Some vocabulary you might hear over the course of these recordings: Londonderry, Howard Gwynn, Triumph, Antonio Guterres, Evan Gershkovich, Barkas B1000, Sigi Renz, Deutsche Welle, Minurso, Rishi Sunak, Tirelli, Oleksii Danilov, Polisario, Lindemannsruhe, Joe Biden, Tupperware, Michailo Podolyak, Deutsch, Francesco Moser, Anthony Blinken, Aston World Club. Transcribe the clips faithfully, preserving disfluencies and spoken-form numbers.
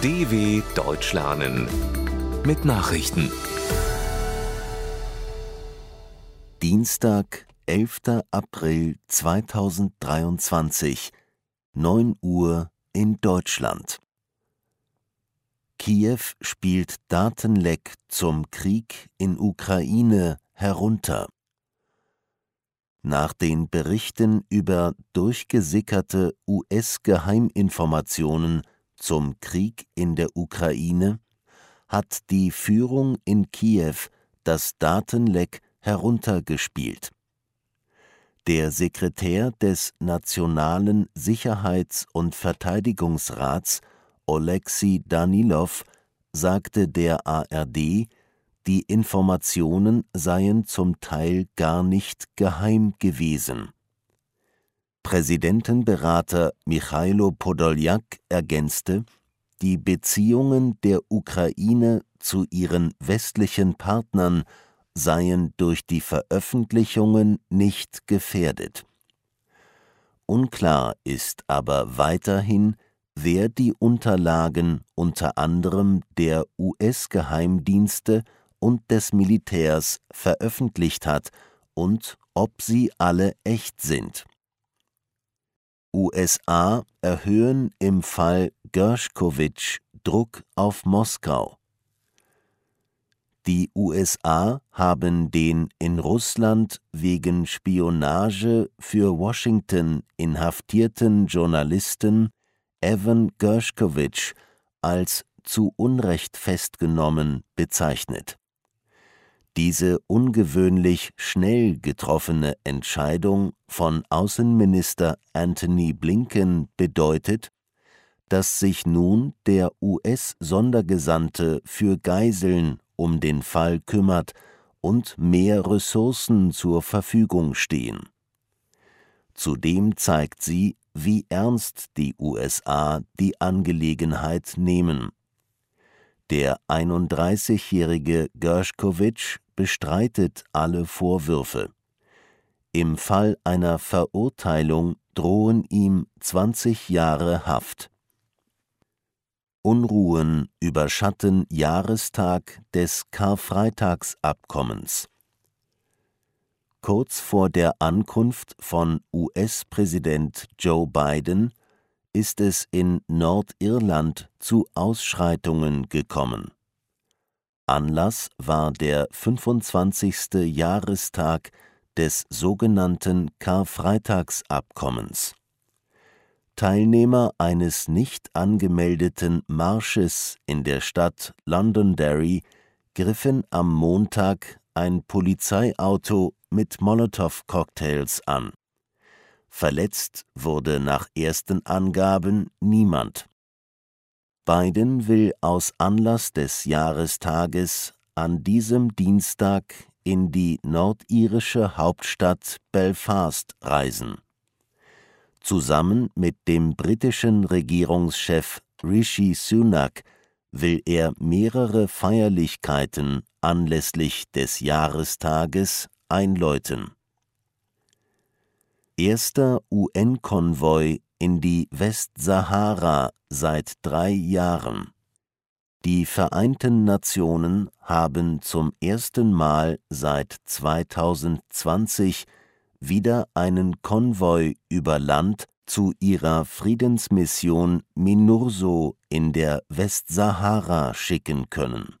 D W Deutsch lernen mit Nachrichten. Dienstag, elfter April zweitausenddreiundzwanzig, neun Uhr in Deutschland. Kiew spielt Datenleck zum Krieg in Ukraine herunter. Nach den Berichten über durchgesickerte U S-Geheiminformationen zum Krieg in der Ukraine hat die Führung in Kiew das Datenleck heruntergespielt. Der Sekretär des Nationalen Sicherheits- und Verteidigungsrats, Oleksii Danilov, sagte der A R D, die Informationen seien zum Teil gar nicht geheim gewesen. Präsidentenberater Michailo Podolyak ergänzte, die Beziehungen der Ukraine zu ihren westlichen Partnern seien durch die Veröffentlichungen nicht gefährdet. Unklar ist aber weiterhin, wer die Unterlagen unter anderem der U S-Geheimdienste und des Militärs veröffentlicht hat und ob sie alle echt sind. U S A erhöhen im Fall Gershkovich Druck auf Moskau. Die U S A haben den in Russland wegen Spionage für Washington inhaftierten Journalisten Evan Gershkovich als zu Unrecht festgenommen bezeichnet. Diese ungewöhnlich schnell getroffene Entscheidung von Außenminister Anthony Blinken bedeutet, dass sich nun der U S-Sondergesandte für Geiseln um den Fall kümmert und mehr Ressourcen zur Verfügung stehen. Zudem zeigt sie, wie ernst die U S A die Angelegenheit nehmen. Der einunddreißigjährige Gershkovich bestreitet alle Vorwürfe. Im Fall einer Verurteilung drohen ihm zwanzig Jahre Haft. Unruhen überschatten Jahrestag des Karfreitagsabkommens. Kurz vor der Ankunft von U S-Präsident Joe Biden ist es in Nordirland zu Ausschreitungen gekommen. Anlass war der fünfundzwanzigste Jahrestag des sogenannten Karfreitagsabkommens. Teilnehmer eines nicht angemeldeten Marsches in der Stadt Londonderry griffen am Montag ein Polizeiauto mit Molotow-Cocktails an. Verletzt wurde nach ersten Angaben niemand. Biden will aus Anlass des Jahrestages an diesem Dienstag in die nordirische Hauptstadt Belfast reisen. Zusammen mit dem britischen Regierungschef Rishi Sunak will er mehrere Feierlichkeiten anlässlich des Jahrestages einläuten. Erster U N-Konvoi in die Westsahara seit drei Jahren. Die Vereinten Nationen haben zum ersten Mal seit zweitausendzwanzig wieder einen Konvoi über Land zu ihrer Friedensmission Minurso in der Westsahara schicken können.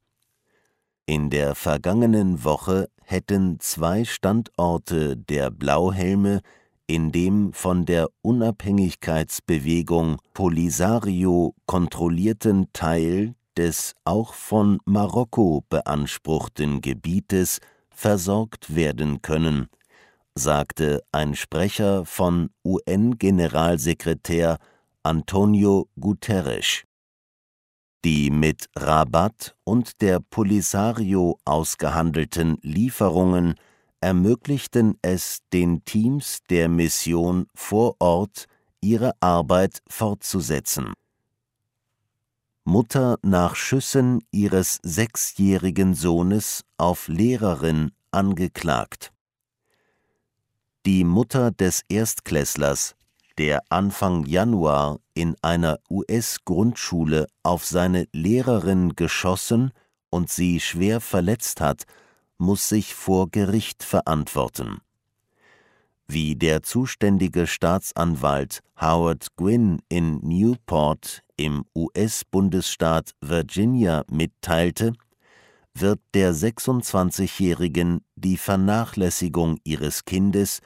In der vergangenen Woche hätten zwei Standorte der Blauhelme in dem von der Unabhängigkeitsbewegung Polisario kontrollierten Teil des auch von Marokko beanspruchten Gebietes versorgt werden können, sagte ein Sprecher von U N-Generalsekretär Antonio Guterres. Die mit Rabat und der Polisario ausgehandelten Lieferungen ermöglichten es den Teams der Mission vor Ort, ihre Arbeit fortzusetzen. Mutter nach Schüssen ihres sechsjährigen Sohnes auf Lehrerin angeklagt. Die Mutter des Erstklässlers der Anfang Januar in einer U S-Grundschule auf seine Lehrerin geschossen und sie schwer verletzt hat, muss sich vor Gericht verantworten. Wie der zuständige Staatsanwalt Howard Gwynn in Newport im U S-Bundesstaat Virginia mitteilte, wird der sechsundzwanzigjährigen die Vernachlässigung ihres Kindes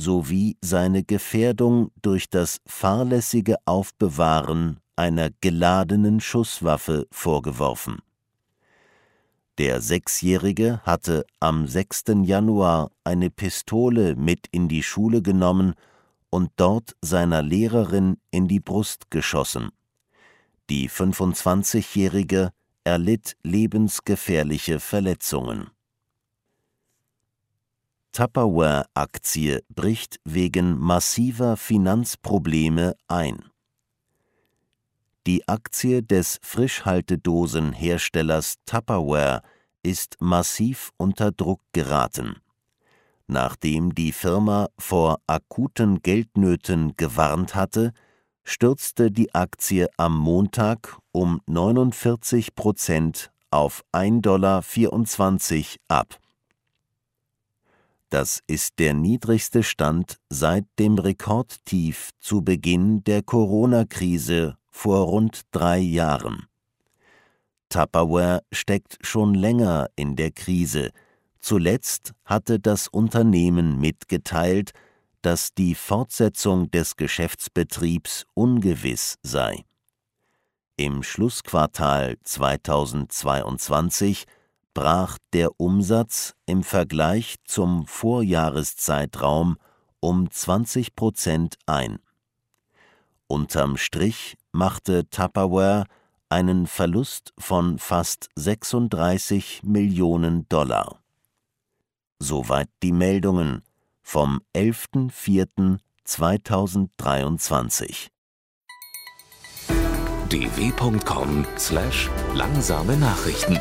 sowie seine Gefährdung durch das fahrlässige Aufbewahren einer geladenen Schusswaffe vorgeworfen. Der Sechsjährige hatte am sechsten Januar eine Pistole mit in die Schule genommen und dort seiner Lehrerin in die Brust geschossen. Die fünfundzwanzigjährige erlitt lebensgefährliche Verletzungen. Tupperware-Aktie bricht wegen massiver Finanzprobleme ein. Die Aktie des Frischhaltedosenherstellers Tupperware ist massiv unter Druck geraten. Nachdem die Firma vor akuten Geldnöten gewarnt hatte, stürzte die Aktie am Montag um neunundvierzig Prozent auf ein Komma vierundzwanzig Dollar ab. Das ist der niedrigste Stand seit dem Rekordtief zu Beginn der Corona-Krise vor rund drei Jahren. Tupperware steckt schon länger in der Krise. Zuletzt hatte das Unternehmen mitgeteilt, dass die Fortsetzung des Geschäftsbetriebs ungewiss sei. Im Schlussquartal zweitausendzweiundzwanzig brach der Umsatz im Vergleich zum Vorjahreszeitraum um zwanzig Prozent ein. Unterm Strich machte Tupperware einen Verlust von fast sechsunddreißig Millionen Dollar. Soweit die Meldungen vom elften vierten zweitausenddreiundzwanzig. d w punkt com slash langsame Nachrichten